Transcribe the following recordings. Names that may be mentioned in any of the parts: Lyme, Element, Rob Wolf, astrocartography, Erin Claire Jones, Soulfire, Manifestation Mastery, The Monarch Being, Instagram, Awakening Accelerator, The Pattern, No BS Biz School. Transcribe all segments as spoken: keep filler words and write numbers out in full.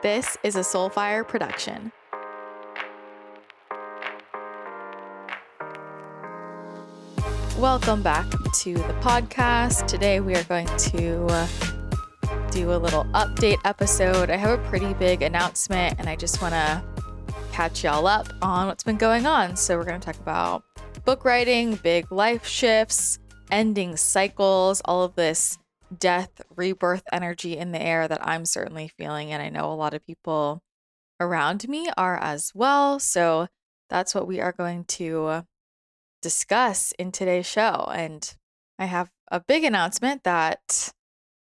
This is a Soulfire production. Welcome back to the podcast. Today we are going to uh, do a little update episode. I have a pretty big announcement and I just want to catch y'all up on what's been going on. So we're going to talk about book writing, big life shifts, ending cycles, all of this death, rebirth energy in the air that I'm certainly feeling. And I know a lot of people around me are as well. So that's what we are going to discuss in today's show. And I have a big announcement that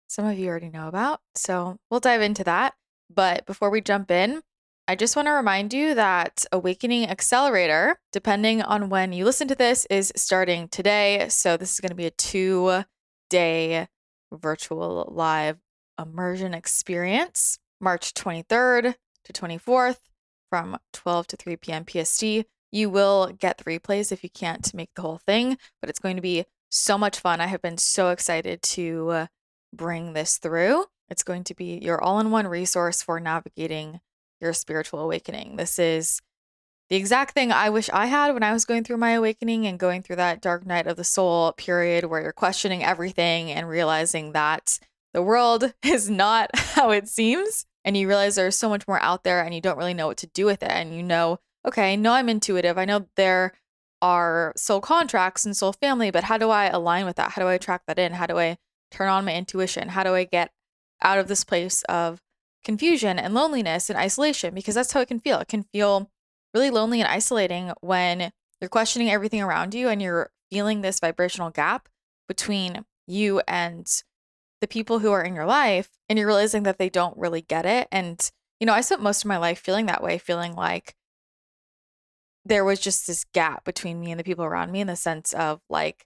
some of you already know about, so we'll dive into that. But before we jump in, I just want to remind you that Awakening Accelerator, depending on when you listen to this, is starting today. So this is going to be a two-day virtual live immersion experience, March twenty-third to twenty-fourth from twelve to three p.m. P S T. You will get the replays if you can't make the whole thing, but it's going to be so much fun. I have been so excited to bring this through. It's going to be your all-in-one resource for navigating your spiritual awakening. This is the exact thing I wish I had when I was going through my awakening and going through that dark night of the soul period where you're questioning everything and realizing that the world is not how it seems. And you realize there's so much more out there and you don't really know what to do with it. And you know, okay, I know I'm intuitive. I know there are soul contracts and soul family, but how do I align with that? How do I track that in? How do I turn on my intuition? How do I get out of this place of confusion and loneliness and isolation? Because that's how it can feel. It can feel really lonely and isolating when you're questioning everything around you and you're feeling this vibrational gap between you and the people who are in your life, and you're realizing that they don't really get it. And, you know, I spent most of my life feeling that way, feeling like there was just this gap between me and the people around me in the sense of like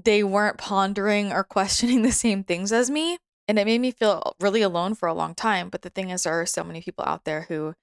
they weren't pondering or questioning the same things as me. And it made me feel really alone for a long time. But the thing is, there are so many people out there who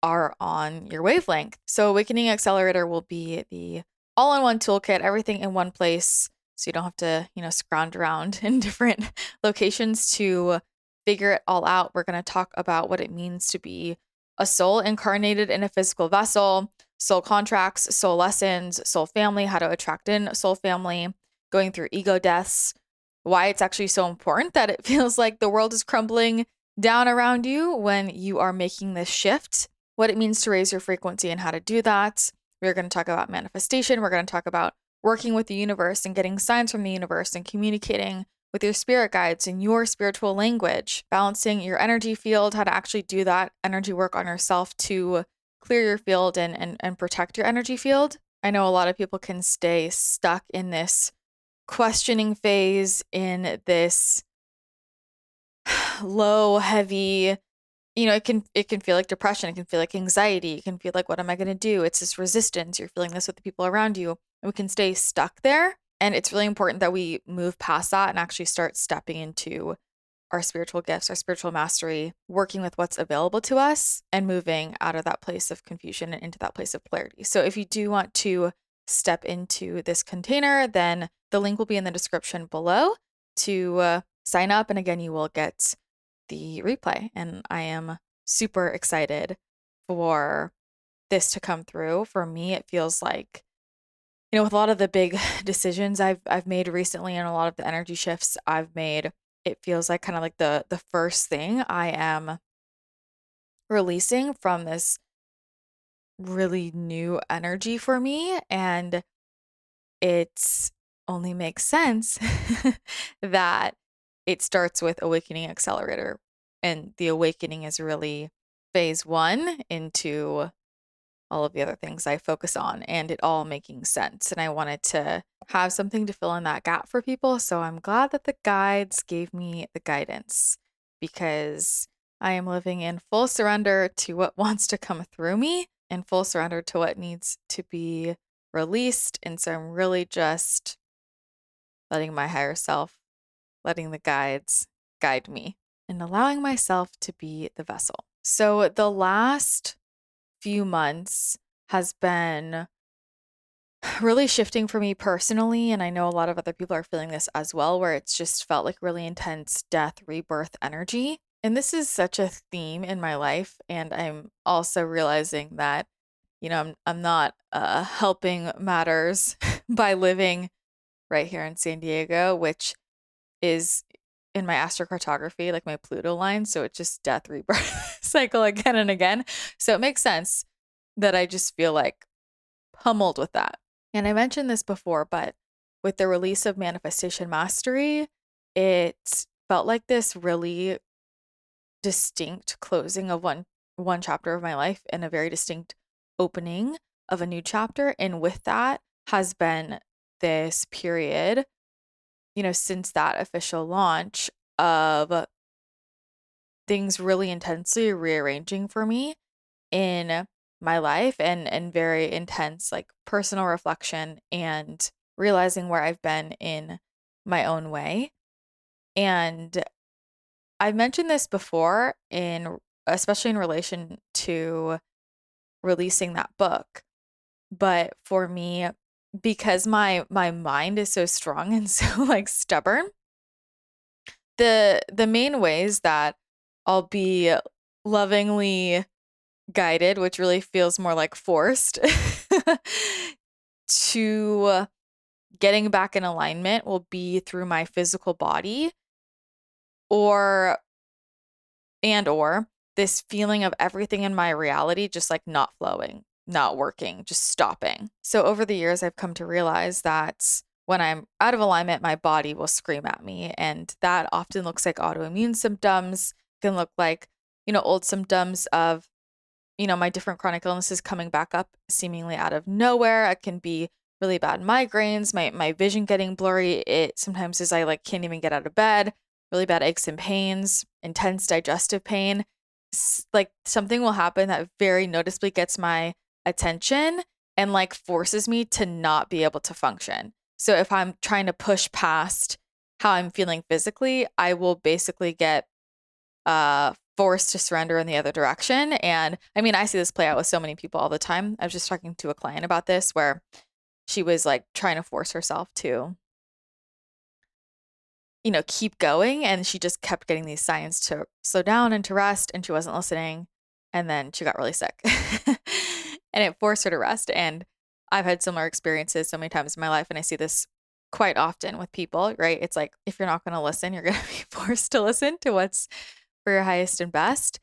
are on your wavelength. So Awakening Accelerator will be the all-in-one toolkit, everything in one place. So you don't have to, you know, scrounge around in different locations to figure it all out. We're going to talk about what it means to be a soul incarnated in a physical vessel, soul contracts, soul lessons, soul family, how to attract in soul family, going through ego deaths, why it's actually so important that it feels like the world is crumbling down around you when you are making this shift, what it means to raise your frequency and how to do that. We're going to talk about manifestation. We're going to talk about working with the universe and getting signs from the universe and communicating with your spirit guides in your spiritual language, balancing your energy field, how to actually do that energy work on yourself to clear your field and, and, and protect your energy field. I know a lot of people can stay stuck in this questioning phase, in this low, heavy, you know, it can it can feel like depression. It can feel like anxiety. It can feel like, what am I going to do? It's this resistance. You're feeling this with the people around you. And we can stay stuck there. And it's really important that we move past that and actually start stepping into our spiritual gifts, our spiritual mastery, working with what's available to us and moving out of that place of confusion and into that place of clarity. So if you do want to step into this container, then the link will be in the description below to uh, sign up. And again, you will get the replay. And I am super excited for this to come through. For me, it feels like, you know, with a lot of the big decisions I've I've made recently and a lot of the energy shifts I've made, it feels like kind of like the the first thing I am releasing from this really new energy for me. And it only makes sense that it starts with Awakening Accelerator. And the awakening is really phase one into all of the other things I focus on and it all making sense. And I wanted to have something to fill in that gap for people. So I'm glad that the guides gave me the guidance, because I am living in full surrender to what wants to come through me and full surrender to what needs to be released. And so I'm really just letting my higher self, letting the guides guide me and allowing myself to be the vessel. So the last few months has been really shifting for me personally. And I know a lot of other people are feeling this as well, where it's just felt like really intense death, rebirth energy. And this is such a theme in my life. And I'm also realizing that, you know, I'm, I'm not uh, helping matters by living right here in San Diego, which is in my astrocartography, like my Pluto line. So it's just death, rebirth cycle again and again. So it makes sense that I just feel like pummeled with that. And I mentioned this before, but with the release of Manifestation Mastery, it felt like this really distinct closing of one one chapter of my life and a very distinct opening of a new chapter. And with that has been this period, you know, since that official launch, of things really intensely rearranging for me in my life, and and very intense like personal reflection and realizing where I've been in my own way. And I've mentioned this before, in especially in relation to releasing that book, but for me, because my my mind is so strong and so like stubborn, the the main ways that I'll be lovingly guided, which really feels more like forced to getting back in alignment, will be through my physical body, or and or this feeling of everything in my reality just like not flowing, not working, just stopping. So over the years, I've come to realize that when I'm out of alignment, my body will scream at me. And that often looks like autoimmune symptoms, can look like, you know, old symptoms of, you know, my different chronic illnesses coming back up seemingly out of nowhere. It can be really bad migraines, my my vision getting blurry. It sometimes is I like can't even get out of bed, really bad aches and pains, intense digestive pain. S- like something will happen that very noticeably gets my attention and like forces me to not be able to function. So if I'm trying to push past how I'm feeling physically, I will basically get uh forced to surrender in the other direction. And I mean, I see this play out with so many people all the time. I was just talking to a client about this where she was like trying to force herself to, you know, keep going. And she just kept getting these signs to slow down and to rest. And she wasn't listening. And then she got really sick and it forced her to rest. And I've had similar experiences so many times in my life. And I see this quite often with people, right? It's like, if you're not going to listen, you're going to be forced to listen to what's for your highest and best.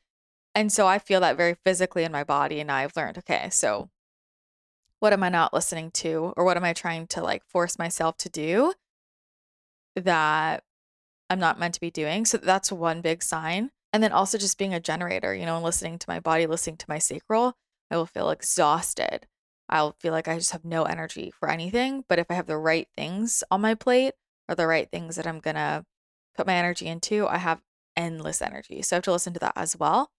And so I feel that very physically in my body. And I've learned, okay, so what am I not listening to? Or what am I trying to like force myself to do that I'm not meant to be doing? So that's one big sign. And then also just being a generator, you know, and listening to my body, listening to my sacral, I will feel exhausted. I'll feel like I just have no energy for anything. But if I have the right things on my plate, or the right things that I'm going to put my energy into, I have endless energy. So I have to listen to that as well.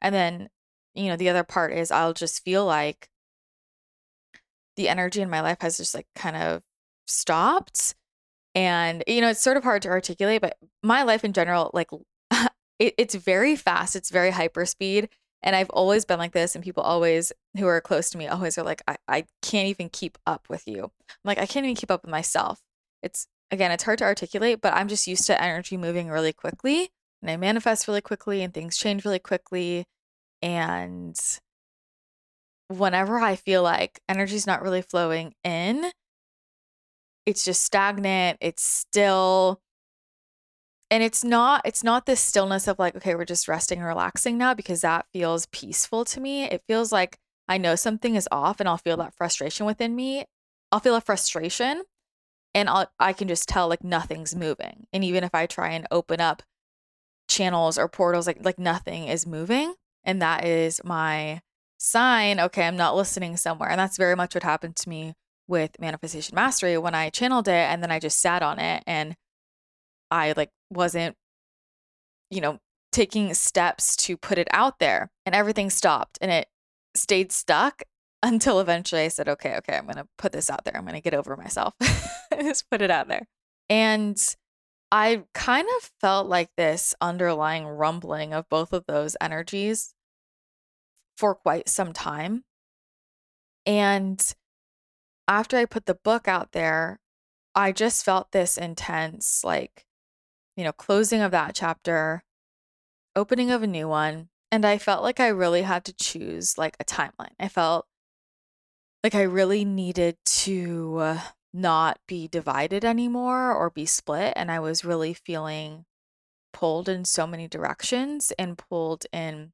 And then, you know, the other part is I'll just feel like the energy in my life has just like kind of stopped. And, you know, it's sort of hard to articulate, but my life in general, like it, it's very fast. It's very hyper speed. And I've always been like this. And people always who are close to me always are like, I, I can't even keep up with you. I'm like, I can't even keep up with myself. It's again, it's hard to articulate, but I'm just used to energy moving really quickly, and I manifest really quickly, and things change really quickly. And whenever I feel like energy's not really flowing in, it's just stagnant, it's still. And it's not, it's not this stillness of like, okay, we're just resting and relaxing now, because that feels peaceful to me. It feels like I know something is off, and I'll feel that frustration within me. I'll feel a frustration, and I'll, I can just tell like nothing's moving. And even if I try and open up channels or portals, like, like nothing is moving. And that is my sign. Okay, I'm not listening somewhere. And that's very much what happened to me with Manifestation Mastery when I channeled it. And then I just sat on it, and I like wasn't, you know, taking steps to put it out there, and everything stopped and it stayed stuck until eventually I said, okay, okay, I'm going to put this out there. I'm going to get over myself and just put it out there. And I kind of felt like this underlying rumbling of both of those energies for quite some time. And after I put the book out there, I just felt this intense, like, you know, closing of that chapter, opening of a new one. And I felt like I really had to choose like a timeline. I felt like I really needed to uh, not be divided anymore or be split. And I was really feeling pulled in so many directions and pulled in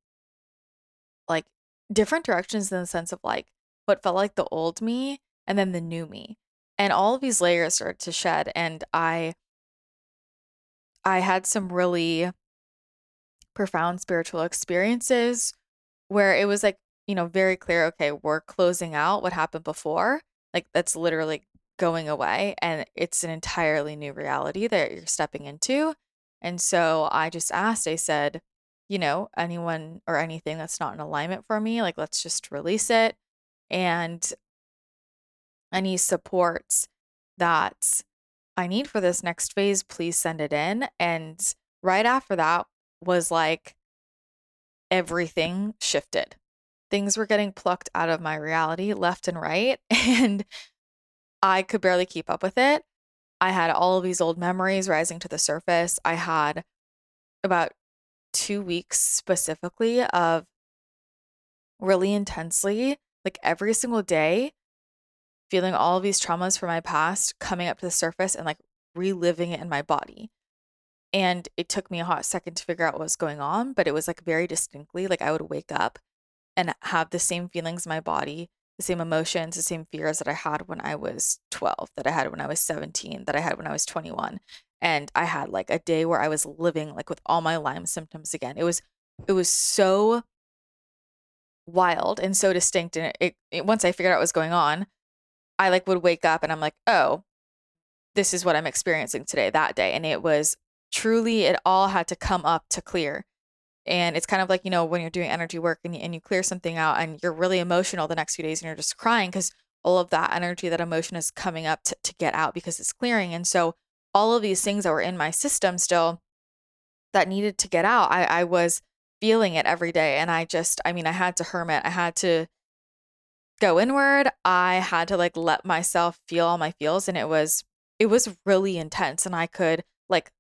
like different directions in the sense of like what felt like the old me and then the new me. And all of these layers started to shed. And I I had some really profound spiritual experiences where it was like, you know, very clear, okay, we're closing out what happened before. Like that's literally going away. And it's an entirely new reality that you're stepping into. And so I just asked, I said, you know, anyone or anything that's not in alignment for me, like, let's just release it. And any supports that I need for this next phase, please send it in. And right after that was like, everything shifted. Things were getting plucked out of my reality left and right. And I could barely keep up with it. I had all of these old memories rising to the surface. I had about two weeks specifically of really intensely, like every single day, feeling all of these traumas from my past coming up to the surface and like reliving it in my body. And it took me a hot second to figure out what was going on, but it was like very distinctly, like I would wake up and have the same feelings in my body, the same emotions, the same fears that I had when I was twelve, that I had when I was seventeen, that I had when I was twenty-one. And I had like a day where I was living like with all my Lyme symptoms again. It was, it was so wild and so distinct. And it, it, it once I figured out what was going on, I like would wake up and I'm like, oh, this is what I'm experiencing today, that day. And it was truly, it all had to come up to clear. And it's kind of like, you know, when you're doing energy work and you, and you clear something out and you're really emotional the next few days and you're just crying because all of that energy, that emotion is coming up to, to get out because it's clearing. And so all of these things that were in my system still that needed to get out, I, I was feeling it every day. And I just, I mean, I had to hermit. I had to go inward. I had to like let myself feel all my feels. And it was, it was really intense. And I could like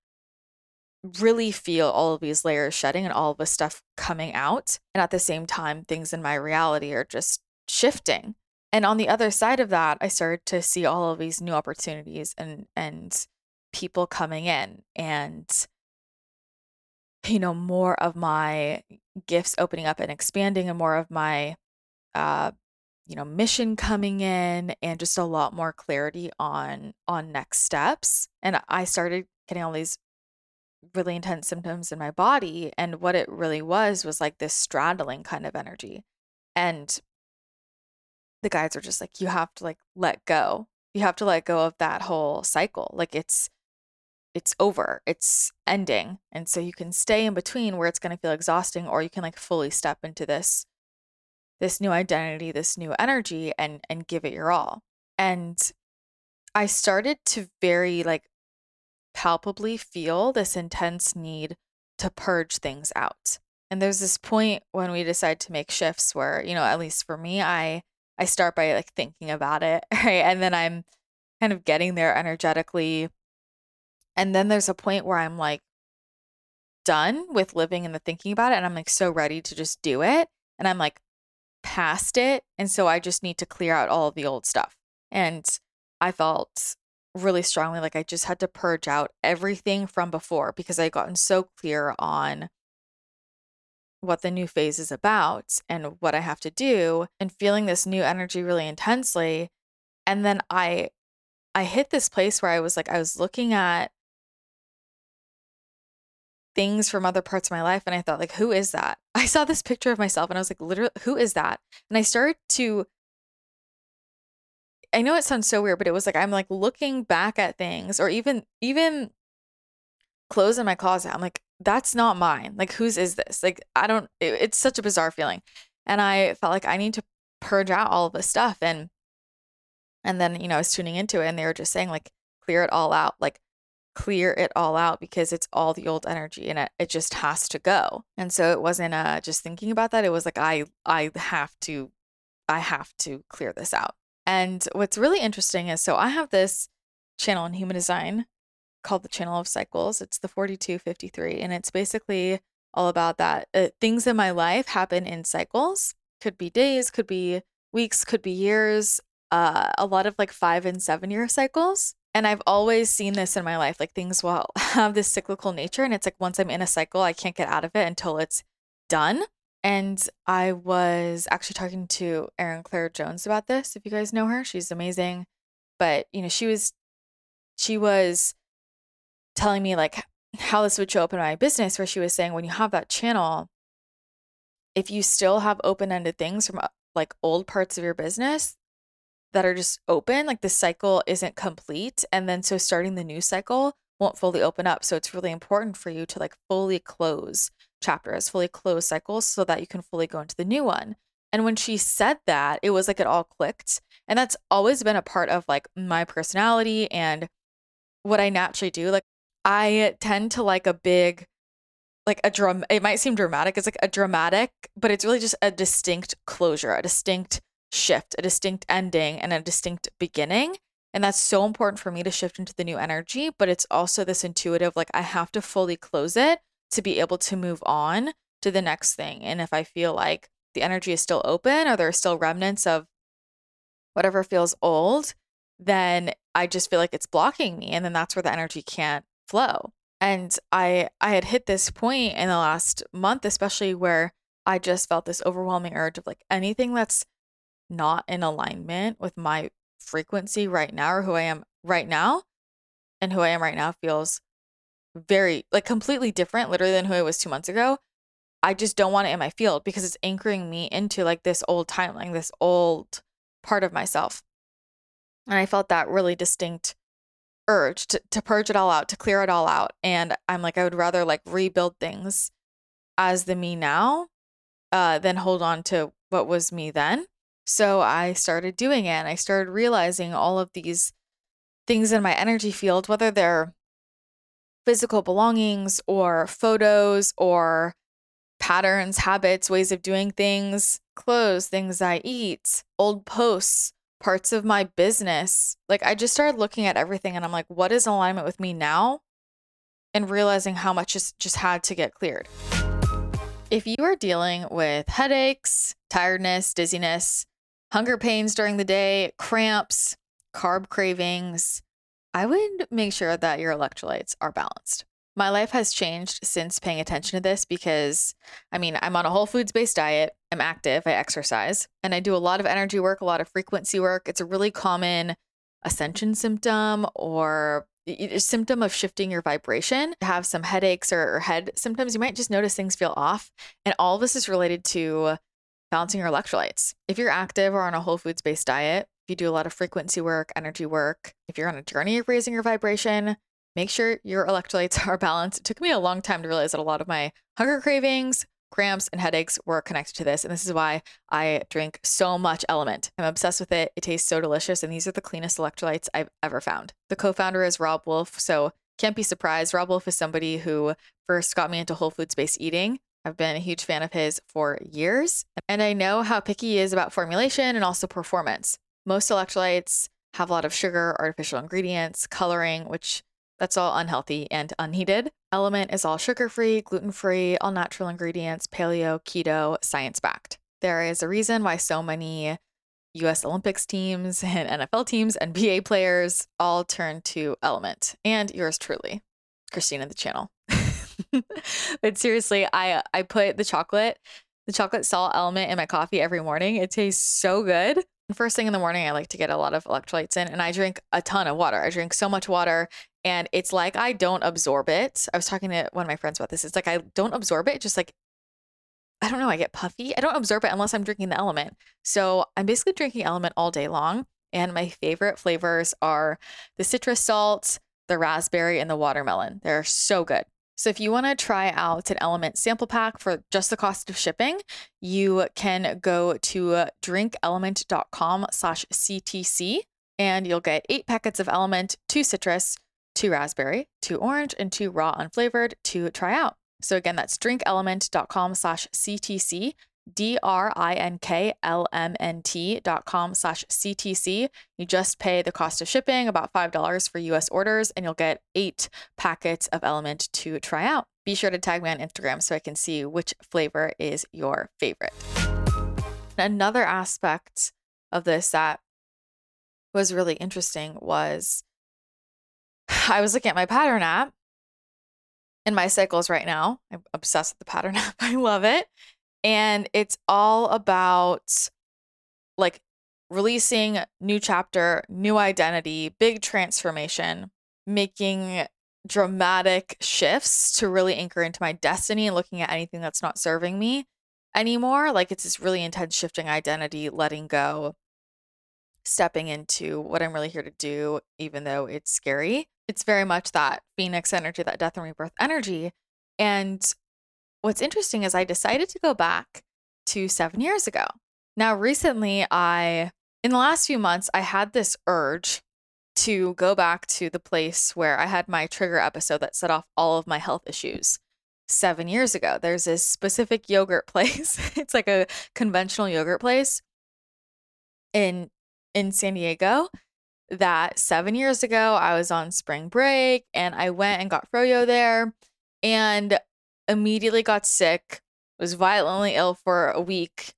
really feel all of these layers shedding and all of this stuff coming out. And at the same time, things in my reality are just shifting. And on the other side of that, I started to see all of these new opportunities and, and people coming in and, you know, more of my gifts opening up and expanding and more of my, uh, you know, mission coming in and just a lot more clarity on, on next steps. And I started getting all these really intense symptoms in my body. And what it really was, was like this straddling kind of energy. And the guides are just like, you have to like, let go. You have to let go of that whole cycle. Like it's, it's over, it's ending. And so you can stay in between where it's going to feel exhausting, or you can like fully step into this, this new identity, this new energy and, and give it your all. And I started to very like, palpably feel this intense need to purge things out. And there's this point when we decide to make shifts where, you know, at least for me, I I start by like thinking about it, right? And then I'm kind of getting there energetically. And then there's a point where I'm like done with living and the thinking about it. And I'm like so ready to just do it. And I'm like past it. And so I just need to clear out all of the old stuff. And I felt really strongly like I just had to purge out everything from before because I had gotten so clear on what the new phase is about and what I have to do and feeling this new energy really intensely. And then I I hit this place where I was like, I was looking at things from other parts of my life and I thought like, who is that? I saw this picture of myself and I was like, literally, who is that? And I started to I know it sounds so weird, but it was like, I'm like looking back at things or even, even clothes in my closet. I'm like, that's not mine. Like, whose is this? Like, I don't, it, it's such a bizarre feeling. And I felt like I need to purge out all of this stuff. And, and then, you know, I was tuning into it and they were just saying like, clear it all out, like clear it all out because it's all the old energy and it, it just has to go. And so it wasn't uh, just thinking about that. It was like, I, I have to, I have to clear this out. And what's really interesting is, so I have this channel in human design called the Channel of Cycles. It's the forty-two fifty-three. And it's basically all about that. Uh, things in my life happen in cycles, could be days, could be weeks, could be years, uh, a lot of like five and seven year cycles. And I've always seen this in my life, like things will have this cyclical nature. And it's like, once I'm in a cycle, I can't get out of it until it's done. And I was actually talking to Erin Claire Jones about this. If you guys know her, she's amazing. But, you know, she was, she was telling me like how this would show up in my business, where she was saying, when you have that channel, if you still have open-ended things from like old parts of your business that are just open, like the cycle isn't complete. And then so starting the new cycle won't fully open up. So it's really important for you to like fully close chapters, fully close cycles so that you can fully go into the new one. And when she said that, it was like it all clicked. And that's always been a part of like my personality and what I naturally do. Like I tend to like a big, like a drum, it might seem dramatic. It's like a dramatic, but it's really just a distinct closure, a distinct shift, a distinct ending, and a distinct beginning. And that's so important for me to shift into the new energy. But it's also this intuitive, like I have to fully close it to be able to move on to the next thing. And if I feel like the energy is still open or there are still remnants of whatever feels old, then I just feel like it's blocking me. And then that's where the energy can't flow. And I I had hit this point in the last month, especially, where I just felt this overwhelming urge of like anything that's not in alignment with my frequency right now or who I am right now. And who I am right now feels very like completely different literally than who I was two months ago. I just don't want it in my field because it's anchoring me into like this old timeline, this old part of myself. And I felt that really distinct urge to, to purge it all out, to clear it all out. And I'm like, I would rather like rebuild things as the me now uh, than hold on to what was me then. So I started doing it, and I started realizing all of these things in my energy field, whether they're physical belongings or photos or patterns, habits, ways of doing things, clothes, things I eat, old posts, parts of my business. Like I just started looking at everything, and I'm like, what is in alignment with me now? And realizing how much just, just had to get cleared. If you are dealing with headaches, tiredness, dizziness, hunger pains during the day, cramps, carb cravings, I would make sure that your electrolytes are balanced. My life has changed since paying attention to this because, I mean, I'm on a whole foods-based diet, I'm active, I exercise, and I do a lot of energy work, a lot of frequency work. It's a really common ascension symptom or a symptom of shifting your vibration. You have some headaches or, or head symptoms, you might just notice things feel off. And all of this is related to balancing your electrolytes. If you're active or on a whole foods-based diet, if you do a lot of frequency work, energy work, if you're on a journey of raising your vibration, make sure your electrolytes are balanced. It took me a long time to realize that a lot of my hunger cravings, cramps, and headaches were connected to this. And this is why I drink so much Element. I'm obsessed with it. It tastes so delicious. And these are the cleanest electrolytes I've ever found. The co-founder is Rob Wolf, so can't be surprised. Rob Wolf is somebody who first got me into whole foods-based eating. I've been a huge fan of his for years. And I know how picky he is about formulation and also performance. Most electrolytes have a lot of sugar, artificial ingredients, coloring, which that's all unhealthy and unneeded. Element is all sugar-free, gluten-free, all natural ingredients, paleo, keto, science-backed. There is a reason why so many U S Olympics teams and N F L teams and N B A players all turn to Element, and yours truly, Christina the Channel. But seriously, I I put the chocolate, the chocolate salt Element in my coffee every morning. It tastes so good. First thing in the morning, I like to get a lot of electrolytes in, and I drink a ton of water. I drink so much water, and it's like I don't absorb it. I was talking to one of my friends about this. It's like I don't absorb it. Just like, I don't know, I get puffy. I don't absorb it unless I'm drinking the Element. So I'm basically drinking Element all day long, and my favorite flavors are the citrus salt, the raspberry, and the watermelon. They're so good. So if you want to try out an Element sample pack for just the cost of shipping, you can go to drink element dot com slash C T C, and you'll get eight packets of Element, two citrus, two raspberry, two orange, and two raw unflavored to try out. So again, that's drink element dot com slash C T C, D R I N K L M N T dot com slash C T C. You just pay the cost of shipping, about five dollars for U S orders, and you'll get eight packets of Element to try out. Be sure to tag me on Instagram so I can see which flavor is your favorite. Another aspect of this that was really interesting was I was looking at my Pattern app and my cycles right now. I'm obsessed with the Pattern app. I love it. And it's all about like releasing new chapter, new identity, big transformation, making dramatic shifts to really anchor into my destiny and looking at anything that's not serving me anymore. Like it's this really intense shifting identity, letting go, stepping into what I'm really here to do, even though it's scary. It's very much that Phoenix energy, that death and rebirth energy. And what's interesting is I decided to go back to seven years ago. Now, recently, I, in the last few months, I had this urge to go back to the place where I had my trigger episode that set off all of my health issues seven years ago. There's this specific yogurt place. It's like a conventional yogurt place in in San Diego that seven years ago, I was on spring break and I went and got froyo there and immediately got sick, was violently ill for a week,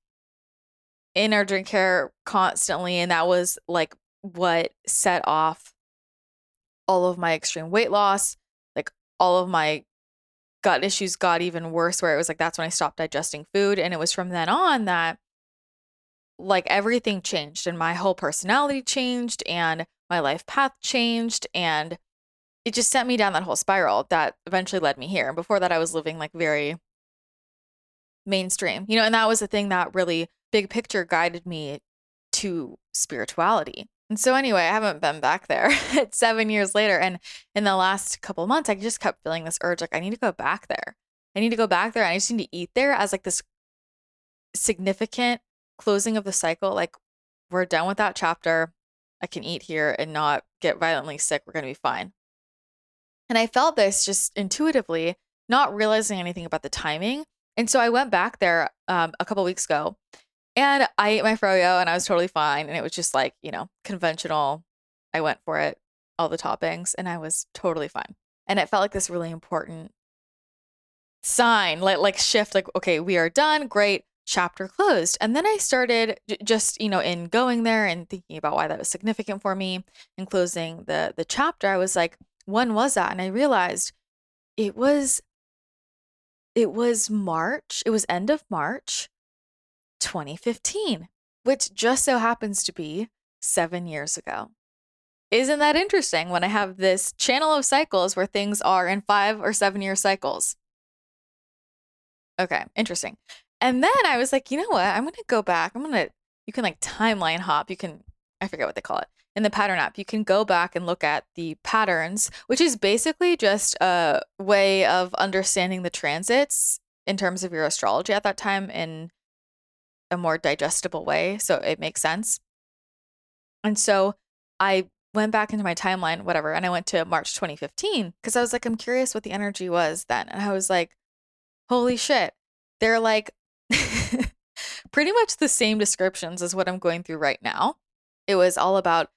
in urgent care constantly. And that was like what set off all of my extreme weight loss. Like all of my gut issues got even worse, where it was like, that's when I stopped digesting food. And it was from then on that like everything changed and my whole personality changed and my life path changed. And it just sent me down that whole spiral that eventually led me here. And before that, I was living like very mainstream, you know, and that was the thing that really big picture guided me to spirituality. And so anyway, I haven't been back there. It's seven years later. And in the last couple of months, I just kept feeling this urge, like I need to go back there. I need to go back there. And I just need to eat there as like this significant closing of the cycle. Like we're done with that chapter. I can eat here and not get violently sick. We're going to be fine. And I felt this just intuitively, not realizing anything about the timing. And so I went back there um, a couple of weeks ago. And I ate my froyo and I was totally fine. And it was just like, you know, conventional. I went for it, all the toppings, and I was totally fine. And it felt like this really important sign, like, like shift, like, okay, we are done. Great. Chapter closed. And then I started j- just, you know, in going there and thinking about why that was significant for me and closing the the chapter. I was like, when was that? And I realized it was, it was March. It was end of March twenty fifteen, which just so happens to be seven years ago. Isn't that interesting when I have this channel of cycles where things are in five or seven year cycles? Okay, interesting. And then I was like, you know what? I'm going to go back. I'm going to, you can like timeline hop. You can, I forget what they call it. In the Pattern app, you can go back and look at the patterns, which is basically just a way of understanding the transits in terms of your astrology at that time in a more digestible way, so it makes sense. And so I went back into my timeline, whatever, and I went to March twenty fifteen because I was like, I'm curious what the energy was then. And I was like, holy shit, they're like pretty much the same descriptions as what I'm going through right now. It was all about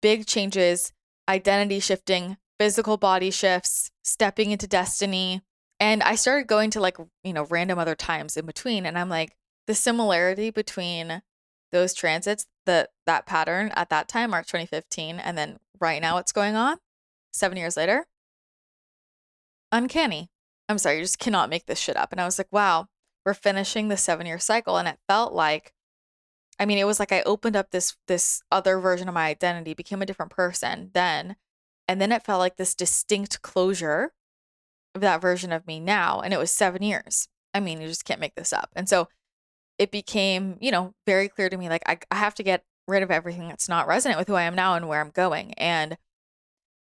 big changes, identity shifting, physical body shifts, stepping into destiny. And I started going to like, you know, random other times in between. And I'm like, the similarity between those transits, the that pattern at that time, March twenty fifteen, and then right now what's going on, seven years later, uncanny. I'm sorry, you just cannot make this shit up. And I was like, wow, we're finishing the seven-year cycle. And it felt like, I mean, it was like I opened up this this other version of my identity, became a different person then. And then it felt like this distinct closure of that version of me now. And it was seven years. I mean, you just can't make this up. And so it became, you know, very clear to me, like I, I have to get rid of everything that's not resonant with who I am now and where I'm going. And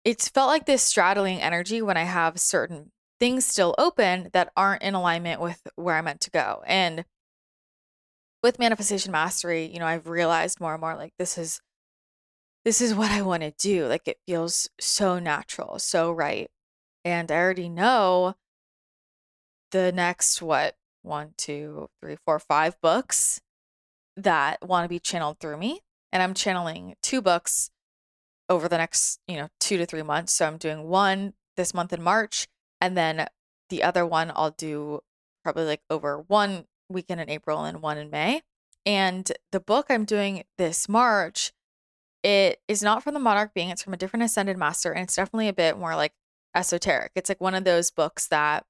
it's felt like this straddling energy when I have certain things still open that aren't in alignment with where I'm meant to go. And with Manifestation Mastery, you know, I've realized more and more like this is, this is what I want to do. Like it feels so natural, so right. And I already know the next, what, one, two, three, four, five books that want to be channeled through me. And I'm channeling two books over the next, you know, two to three months. So I'm doing one this month in March and then the other one I'll do probably like over one weekend in April and one in May. And the book I'm doing this March, it is not from The Monarch Being. It's from a different ascended master. And it's definitely a bit more like esoteric. It's like one of those books that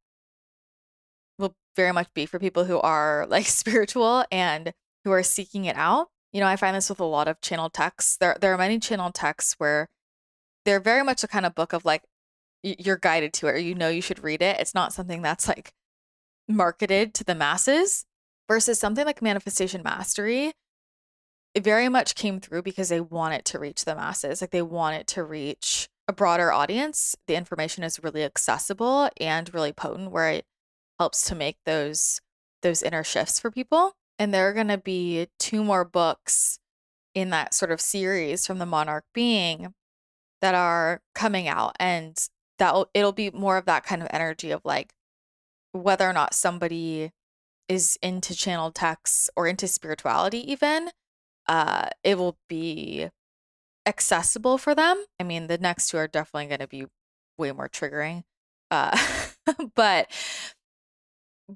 will very much be for people who are like spiritual and who are seeking it out. You know, I find this with a lot of channel texts. There, there are many channel texts where they're very much the kind of book of like, you're guided to it, or you know you should read it. It's not something that's like marketed to the masses, versus something like Manifestation Mastery. It very much came through because they want it to reach the masses. Like they want it to reach a broader audience. The information is really accessible and really potent, where it helps to make those those inner shifts for people. And there are going to be two more books in that sort of series from The Monarch Being that are coming out, and that it'll be more of that kind of energy of like, whether or not somebody is into channel texts or into spirituality even, uh, it will be accessible for them. I mean, the next two are definitely going to be way more triggering, uh, but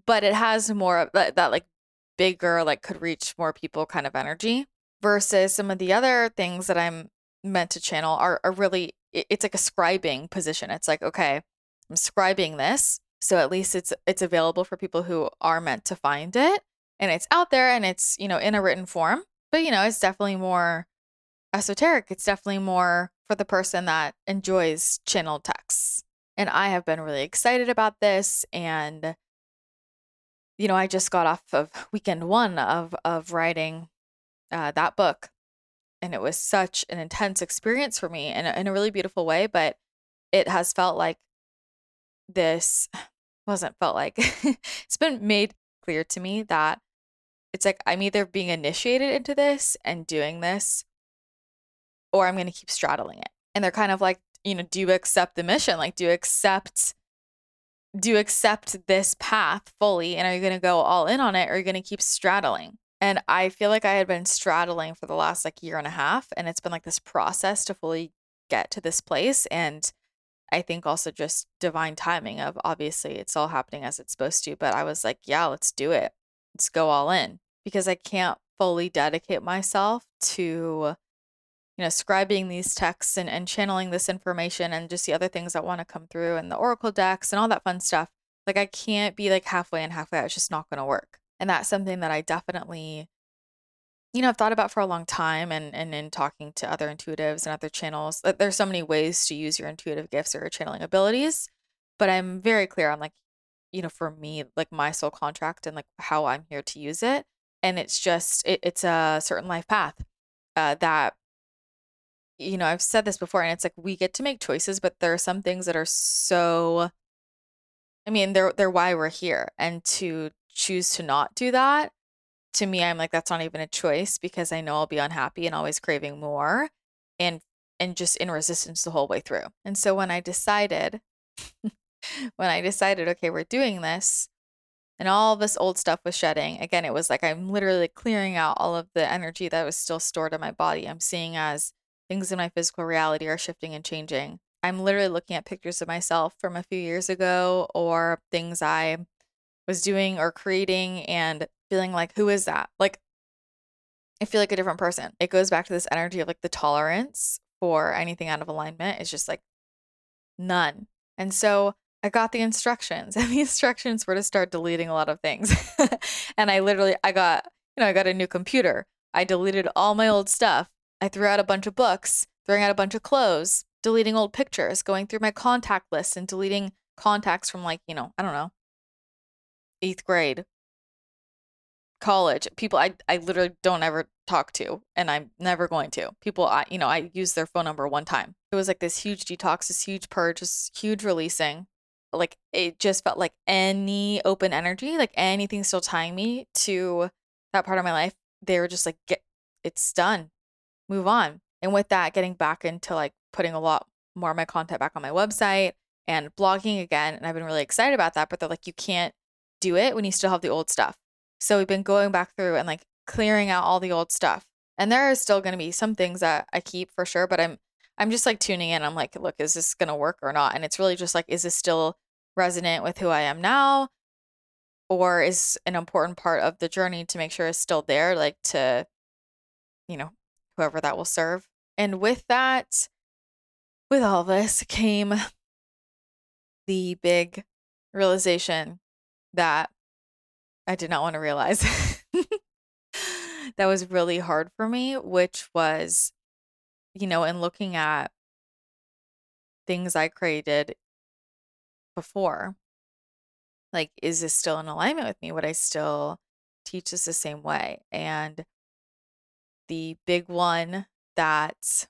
but it has more of that, that like bigger, like could reach more people kind of energy, versus some of the other things that I'm meant to channel are, are really, it's like a scribing position. It's like, okay, I'm scribing this. So at least it's it's available for people who are meant to find it, and it's out there, and it's, you know, in a written form. But, you know, it's definitely more esoteric. It's definitely more for the person that enjoys channeled texts. And I have been really excited about this. And, you know, I just got off of weekend one of of writing uh, that book, and it was such an intense experience for me in a, in a really beautiful way. But it has felt like this. Wasn't felt like it's been made clear to me that it's like I'm either being initiated into this and doing this, or I'm going to keep straddling it. And they're kind of like, you know, do you accept the mission? Like, do you accept, do you accept this path fully? And are you going to go all in on it, or are you going to keep straddling? And I feel like I had been straddling for the last like year and a half, and it's been like this process to fully get to this place. And I think also just divine timing of, obviously it's all happening as it's supposed to, but I was like, yeah, let's do it. Let's go all in, because I can't fully dedicate myself to, you know, scribing these texts and, and channeling this information and just the other things that want to come through and the oracle decks and all that fun stuff. Like I can't be like halfway and halfway. It's just not going to work. And that's something that I definitely, you know, I've thought about for a long time, and, and in talking to other intuitives and other channels, that there's so many ways to use your intuitive gifts or channeling abilities. But I'm very clear on like, you know, for me, like my soul contract and like how I'm here to use it. And it's just, it, it's a certain life path uh, that, you know, I've said this before, and it's like, we get to make choices, but there are some things that are so, I mean, they're, they're why we're here, and to choose to not do that. To me, I'm like, that's not even a choice, because I know I'll be unhappy and always craving more and and just in resistance the whole way through. And so when I decided, when I decided, okay, we're doing this, and all this old stuff was shedding. Again, it was like I'm literally clearing out all of the energy that was still stored in my body. I'm seeing as things in my physical reality are shifting and changing. I'm literally looking at pictures of myself from a few years ago, or things I was doing or creating, and feeling like, who is that? Like, I feel like a different person. It goes back to this energy of like the tolerance for anything out of alignment is just like none. And so I got the instructions, and the instructions were to start deleting a lot of things. And I literally, I got, you know, I got a new computer. I deleted all my old stuff. I threw out a bunch of books, throwing out a bunch of clothes, deleting old pictures, going through my contact list and deleting contacts from like, you know, I don't know, eighth grade. College people I, I literally don't ever talk to, and I'm never going to. People I you know I used their phone number one time. It was like this huge detox, this huge purge, this huge releasing. Like it just felt like any open energy, like anything still tying me to that part of my life, they were just like, get it's done, move on. And with that, getting back into like putting a lot more of my content back on my website and blogging again, and I've been really excited about that. But they're like, you can't do it when you still have the old stuff. So we've been going back through and like clearing out all the old stuff. And there are still going to be some things that I keep for sure, but I'm I'm just like tuning in. I'm like, look, is this going to work or not? And it's really just like, is this still resonant with who I am now, or is an important part of the journey to make sure is still there, like to, you know, whoever that will serve. And with that, with all this came the big realization that I did not want to realize. That was really hard for me, which was, you know, in looking at things I created before, like, is this still in alignment with me? Would I still teach this the same way? And the big one that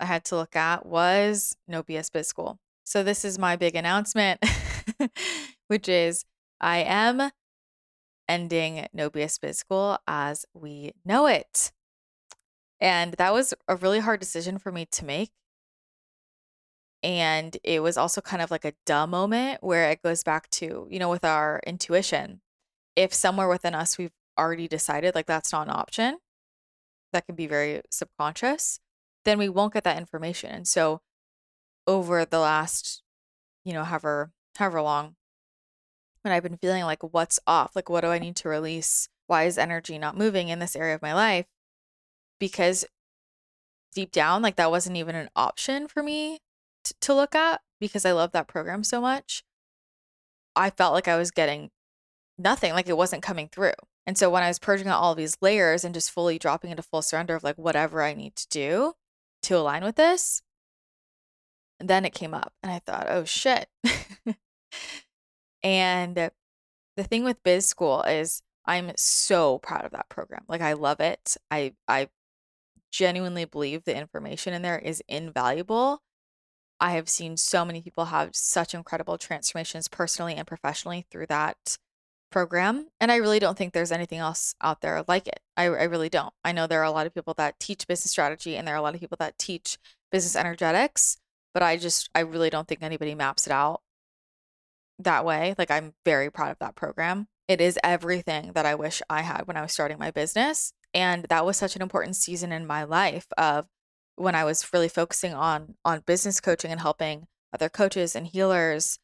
I had to look at was No B S Biz School. So this is my big announcement, which is I am ending No B S Biz School as we know it. And that was a really hard decision for me to make. And it was also kind of like a duh moment where it goes back to, you know, with our intuition. If somewhere within us, we've already decided like that's not an option, that can be very subconscious, then we won't get that information. And so over the last, you know, however, however long, when I've been feeling like what's off, like what do I need to release? Why is energy not moving in this area of my life? Because deep down, like that wasn't even an option for me to look at, because I love that program so much. I felt like I was getting nothing, like it wasn't coming through. And so when I was purging out all of these layers and just fully dropping into full surrender of like whatever I need to do to align with this, then it came up and I thought, oh shit. And the thing with Biz School is I'm so proud of that program. Like I love it. I I genuinely believe the information in there is invaluable. I have seen so many people have such incredible transformations personally and professionally through that program. And I really don't think there's anything else out there like it. I, I really don't. I know there are a lot of people that teach business strategy and there are a lot of people that teach business energetics, but I just, I really don't think anybody maps it out that way. Like I'm very proud of that program. It is everything that I wish I had when I was starting my business. And that was such an important season in my life of when I was really focusing on on business coaching and helping other coaches and healers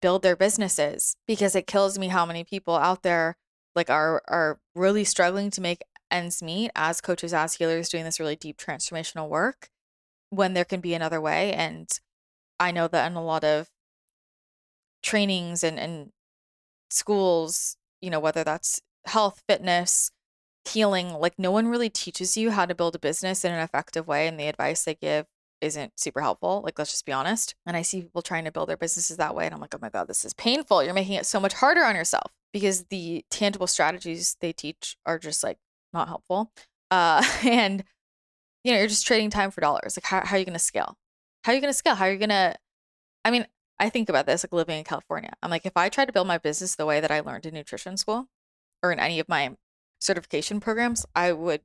build their businesses, because it kills me how many people out there like are are really struggling to make ends meet as coaches, as healers doing this really deep transformational work when there can be another way. And I know that in a lot of trainings and, and schools, you know, whether that's health, fitness, healing, like no one really teaches you how to build a business in an effective way, and the advice they give isn't super helpful. Like, let's just be honest. And I see people trying to build their businesses that way, and I'm like, oh my God, this is painful. You're making it so much harder on yourself, because the tangible strategies they teach are just like not helpful. Uh, and you know, you're just trading time for dollars. Like, how, how are you going to scale? How are you going to scale? How are you going to? I mean, I think about this like living in California. I'm like, if I tried to build my business the way that I learned in nutrition school or in any of my certification programs, I would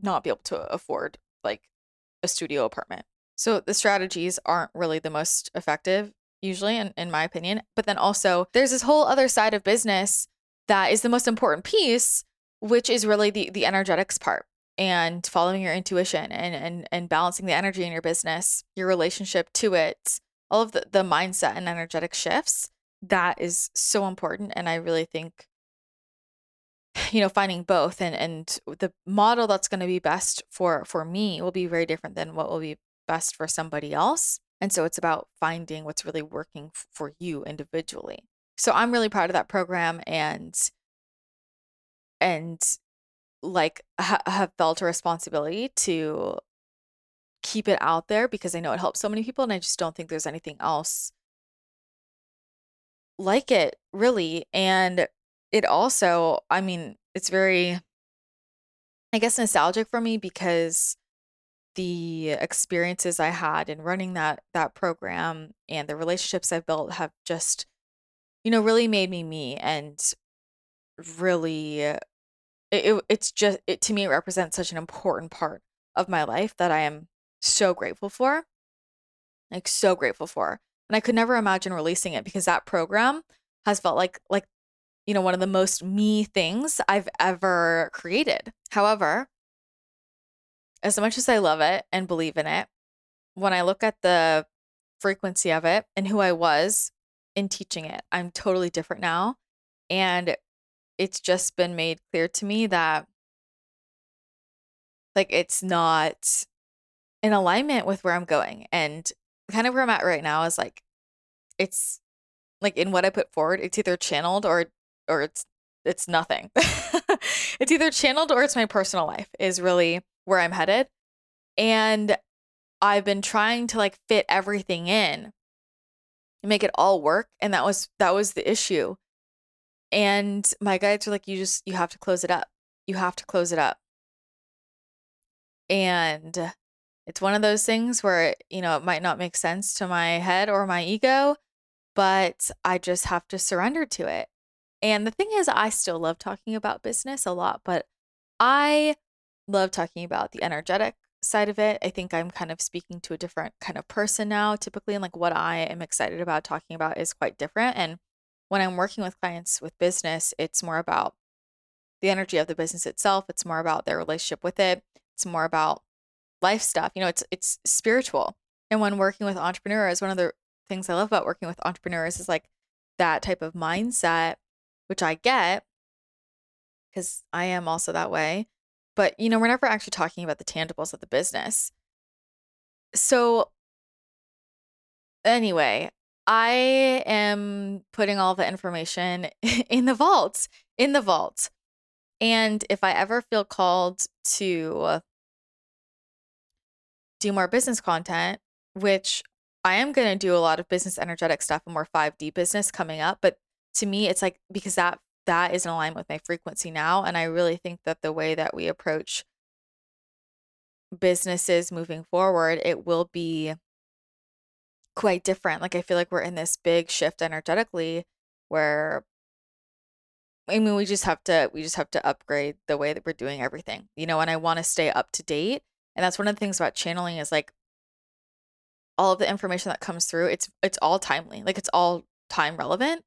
not be able to afford like a studio apartment. So the strategies aren't really the most effective usually, in, in my opinion. But then also there's this whole other side of business that is the most important piece, which is really the the energetics part and following your intuition and and and balancing the energy in your business, your relationship to it, all of the, the mindset and energetic shifts. That is so important. And I really think, you know, finding both and, and the model that's going to be best for, for me will be very different than what will be best for somebody else. And so it's about finding what's really working f- for you individually. So I'm really proud of that program and, and like ha- have felt a responsibility to keep it out there, because I know it helps so many people. And I just don't think there's anything else like it really. And it also, I mean, it's very, I guess, nostalgic for me, because the experiences I had in running that that program and the relationships I've built have just, you know, really made me me. And really, it, it it's just, it to me, it represents such an important part of my life that I am so grateful for, like so grateful for. And I could never imagine releasing it, because that program has felt like, like, you know, one of the most me things I've ever created. However, as much as I love it and believe in it, when I look at the frequency of it and who I was in teaching it. I'm totally different now. And it's just been made clear to me that like it's not in alignment with where I'm going. And kind of where I'm at right now is like, it's like in what I put forward, it's either channeled or or it's it's nothing. It's either channeled or it's my personal life is really where I'm headed. And I've been trying to like fit everything in and make it all work. And that was that was the issue. And my guides were like, you just you have to close it up. You have to close it up. And it's one of those things where, you know, it might not make sense to my head or my ego, but I just have to surrender to it. And the thing is, I still love talking about business a lot, but I love talking about the energetic side of it. I think I'm kind of speaking to a different kind of person now, typically, and like what I am excited about talking about is quite different. And when I'm working with clients with business, it's more about the energy of the business itself. It's more about their relationship with it. It's more about life stuff. You know, it's it's spiritual. And when working with entrepreneurs, one of the things I love about working with entrepreneurs is like that type of mindset, which I get because I am also that way. But, you know, we're never actually talking about the tangibles of the business. So anyway, I am putting all the information in the vault, in the vault. And if I ever feel called to do more business content, which I am going to do a lot of business energetic stuff and more five D business coming up. But to me, it's like, because that, that is in alignment with my frequency now. And I really think that the way that we approach businesses moving forward, it will be quite different. Like, I feel like we're in this big shift energetically where, I mean, we just have to, we just have to upgrade the way that we're doing everything, you know, and I want to stay up to date. And that's one of the things about channeling is like all of the information that comes through, it's, it's all timely, like it's all time relevant.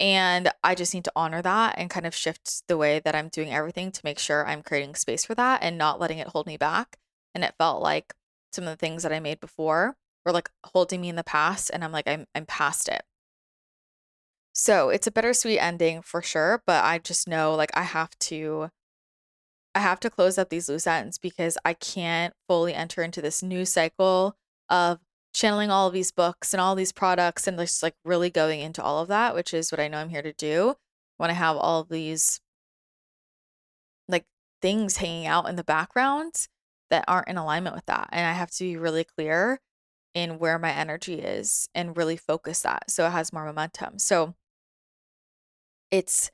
And I just need to honor that and kind of shift the way that I'm doing everything to make sure I'm creating space for that and not letting it hold me back. And it felt like some of the things that I made before were like holding me in the past. And I'm like, I'm, I'm past it. So it's a bittersweet ending for sure. But I just know like I have to, I have to close up these loose ends because I can't fully enter into this new cycle of channeling all of these books and all these products and just like really going into all of that, which is what I know I'm here to do when I have all of these like things hanging out in the background that aren't in alignment with that. And I have to be really clear in where my energy is and really focus that so it has more momentum. So it's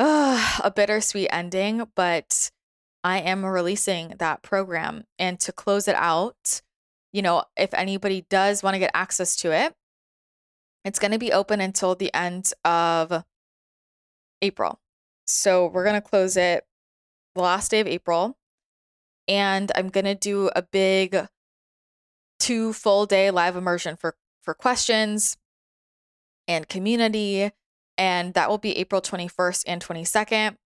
uh, a bittersweet ending, but I am releasing that program. And to close it out, you know, if anybody does want to get access to it, it's going to be open until the end of April. So we're going to close it the last day of April. And I'm going to do a big two full day live immersion for, for questions and community. And that will be April twenty-first and twenty-second.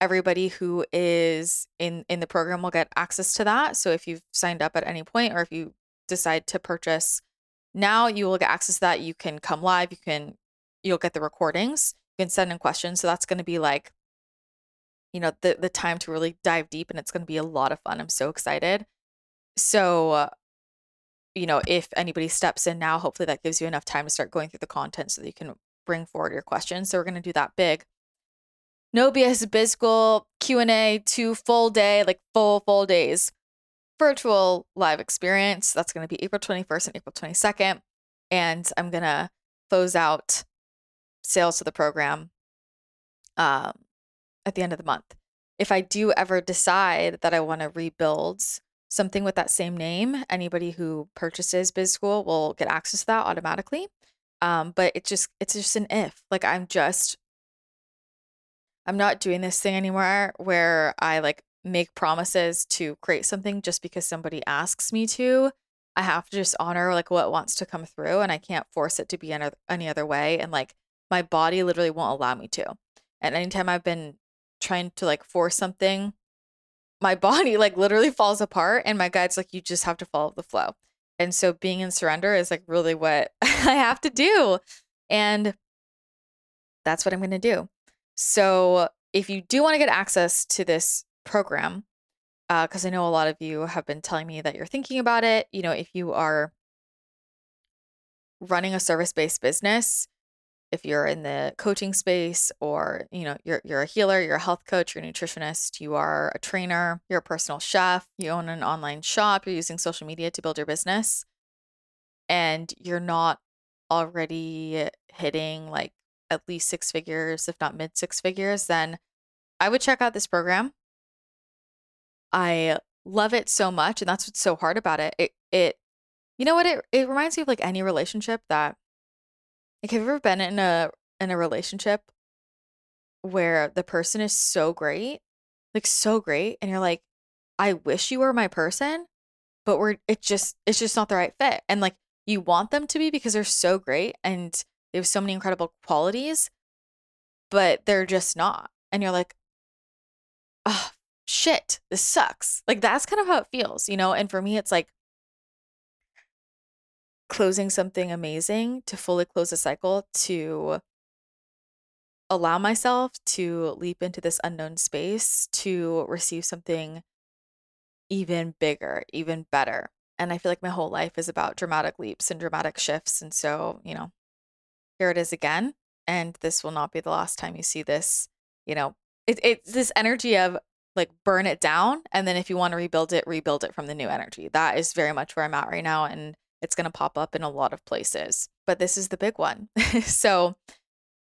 Everybody who is in, in the program will get access to that. So if you've signed up at any point or if you decide to purchase now, you will get access to that. You can come live, you can, you'll get the recordings, you can send in questions. So that's going to be like, you know, the, the time to really dive deep, and it's going to be a lot of fun. I'm so excited. So, uh, you know, if anybody steps in now, hopefully that gives you enough time to start going through the content so that you can bring forward your questions. So we're going to do that big No B S Biz School Q and A, two full day, like full, full days, virtual live experience. That's going to be April twenty-first and April twenty-second. And I'm going to close out sales to the program um, at the end of the month. If I do ever decide that I want to rebuild something with that same name, anybody who purchases Biz School will get access to that automatically. Um, but it's just, it's just an if. Like I'm just... I'm not doing this thing anymore where I like make promises to create something just because somebody asks me to. I have to just honor like what wants to come through, and I can't force it to be any other way. And like my body literally won't allow me to. And anytime I've been trying to like force something, my body like literally falls apart, and my guide's like, you just have to follow the flow. And so being in surrender is like really what I have to do. And that's what I'm going to do. So if you do want to get access to this program, because uh, I know a lot of you have been telling me that you're thinking about it, you know, if you are running a service-based business, if you're in the coaching space, or, you know, you're you're a healer, you're a health coach, you're a nutritionist, you are a trainer, you're a personal chef, you own an online shop, you're using social media to build your business, and you're not already hitting like at least six figures, if not mid six figures, then I would check out this program. I love it so much. And that's what's so hard about it. It, it you know what? It, it reminds me of like any relationship that, like, have you ever been in a in a relationship where the person is so great, like so great, and you're like, I wish you were my person, but we're it just it's just not the right fit. And like you want them to be because they're so great and they have so many incredible qualities, but they're just not. And you're like, oh shit, this sucks. Like that's kind of how it feels, you know? And for me, it's like closing something amazing to fully close a cycle, to allow myself to leap into this unknown space to receive something even bigger, even better. And I feel like my whole life is about dramatic leaps and dramatic shifts. And so, you know, here it is again. And this will not be the last time you see this, you know, it, it's this energy of like burn it down. And then if you want to rebuild it, rebuild it from the new energy. That is very much where I'm at right now. And it's going to pop up in a lot of places, but this is the big one. So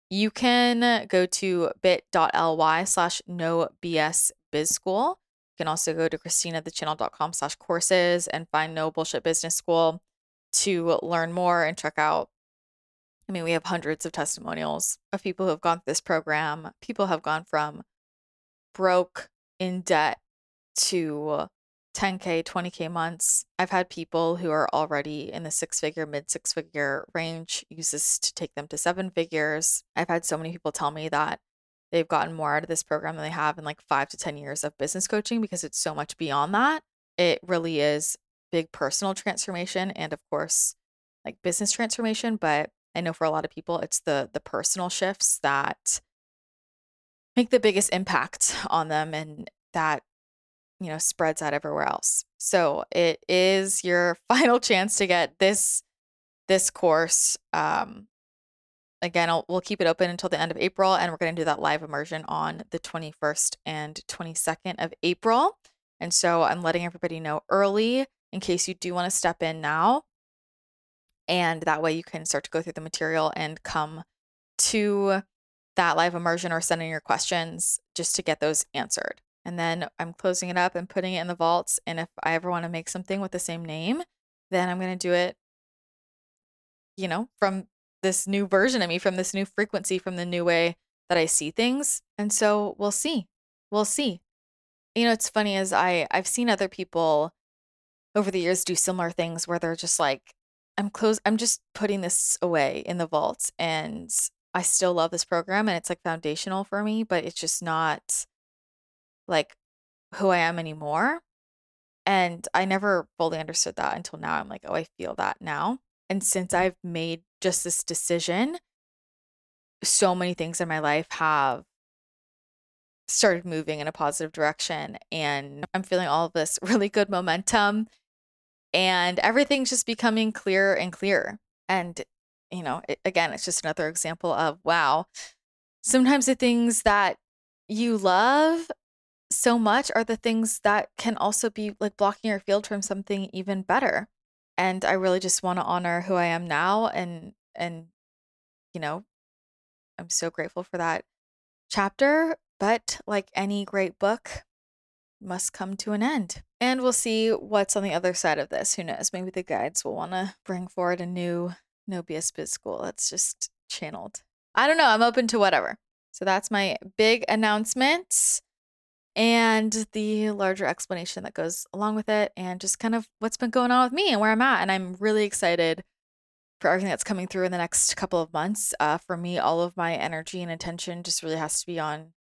you can go to bit.ly slash no BS biz school. You can also go to christinathechannel.com slash courses and find No Bullshit Business School to learn more and check out. I mean, we have hundreds of testimonials of people who have gone through this program. People have gone from broke, in debt, to ten K, twenty K months. I've had people who are already in the six figure, mid six figure range, use this to take them to seven figures. I've had so many people tell me that they've gotten more out of this program than they have in like five to ten years of business coaching, because it's so much beyond that. It really is big personal transformation and of course like business transformation. But I know for a lot of people, it's the the personal shifts that make the biggest impact on them, and that, you know, spreads out everywhere else. So it is your final chance to get this, this course. Um, again, I'll, we'll keep it open until the end of April, and we're going to do that live immersion on the twenty-first and twenty-second of April. And so I'm letting everybody know early in case you do want to step in now. And that way you can start to go through the material and come to that live immersion, or send in your questions just to get those answered. And then I'm closing it up and putting it in the vaults. And if I ever want to make something with the same name, then I'm going to do it, you know, from this new version of me, from this new frequency, from the new way that I see things. And so we'll see, we'll see. You know, it's funny, as I, I've seen other people over the years do similar things where they're just like, I'm close, I'm just putting this away in the vaults, and I still love this program and it's like foundational for me, but it's just not like who I am anymore. And I never fully understood that until now. I'm like, oh, I feel that now. And since I've made just this decision, so many things in my life have started moving in a positive direction, and I'm feeling all of this really good momentum, and everything's just becoming clearer and clearer. And, you know, it, again, it's just another example of, wow, sometimes the things that you love so much are the things that can also be like blocking your field from something even better. And I really just want to honor who I am now. And, and, you know, I'm so grateful for that chapter, but like any great book, must come to an end. And we'll see what's on the other side of this. Who knows? Maybe the guides will want to bring forward a new No B S Biz School that's just channeled. I don't know. I'm open to whatever. So that's my big announcement, and the larger explanation that goes along with it, and just kind of what's been going on with me and where I'm at. And I'm really excited for everything that's coming through in the next couple of months. Uh, for me, all of my energy and attention just really has to be on,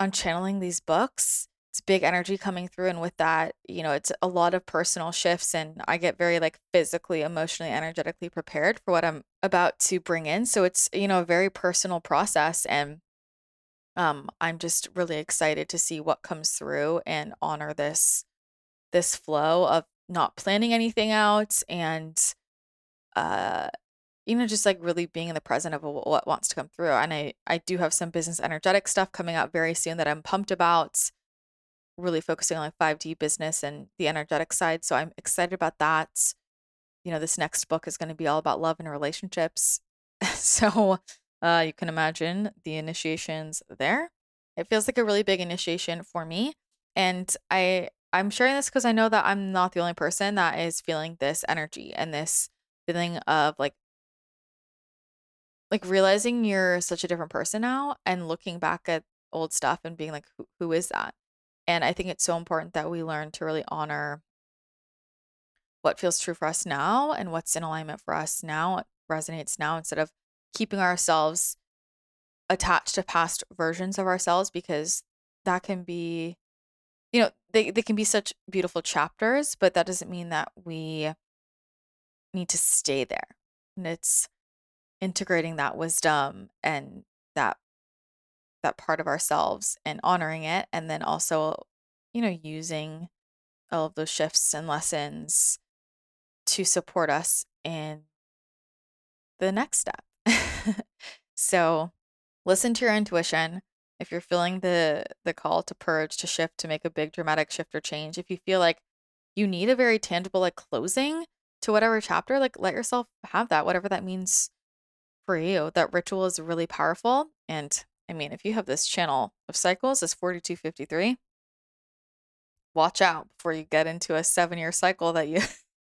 on channeling these books it's big energy coming through. And with that, you know, it's a lot of personal shifts, and I get very like physically, emotionally, energetically prepared for what I'm about to bring in. So it's, you know, a very personal process, and um, I'm just really excited to see what comes through and honor this, this flow of not planning anything out, and, uh, you know, just like really being in the present of what wants to come through. And I, I do have some business energetic stuff coming out very soon that I'm pumped about, really focusing on like five D business and the energetic side. So I'm excited about that. You know, this next book is going to be all about love and relationships. So uh, you can imagine the initiations there. It feels like a really big initiation for me. And I, I'm sharing this because I know that I'm not the only person that is feeling this energy and this feeling of like, like realizing you're such a different person now and looking back at old stuff and being like, who, who is that? And I think it's so important that we learn to really honor what feels true for us now and what's in alignment for us now, what resonates now, instead of keeping ourselves attached to past versions of ourselves, because that can be, you know, they, they can be such beautiful chapters, but that doesn't mean that we need to stay there. And it's integrating that wisdom and that that part of ourselves and honoring it. And then also, you know, using all of those shifts and lessons to support us in the next step. So listen to your intuition. If you're feeling the, the call to purge, to shift, to make a big dramatic shift or change, if you feel like you need a very tangible, like closing to whatever chapter, like let yourself have that, whatever that means for you. That ritual is really powerful. And I mean, if you have this channel of cycles, this forty-two fifty-three, watch out before you get into a seven-year cycle that you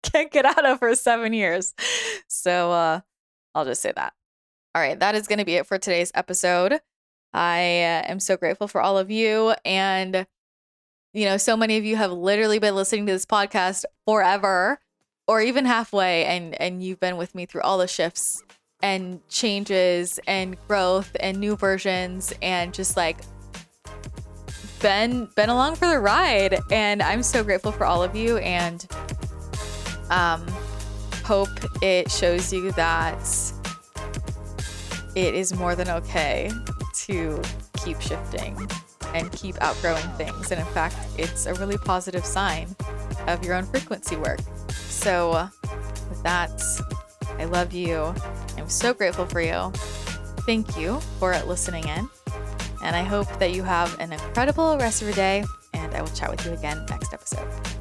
can't get out of for seven years. So uh, I'll just say that. All right, that is going to be it for today's episode. I uh, am so grateful for all of you. And, you know, so many of you have literally been listening to this podcast forever or even halfway, and and you've been with me through all the shifts and changes and growth and new versions, and just like been been along for the ride. And I'm so grateful for all of you, and um hope it shows you that it is more than okay to keep shifting and keep outgrowing things. And in fact, it's a really positive sign of your own frequency work. So with that, I love you. I'm so grateful for you. Thank you for listening in. And I hope that you have an incredible rest of your day. And I will chat with you again next episode.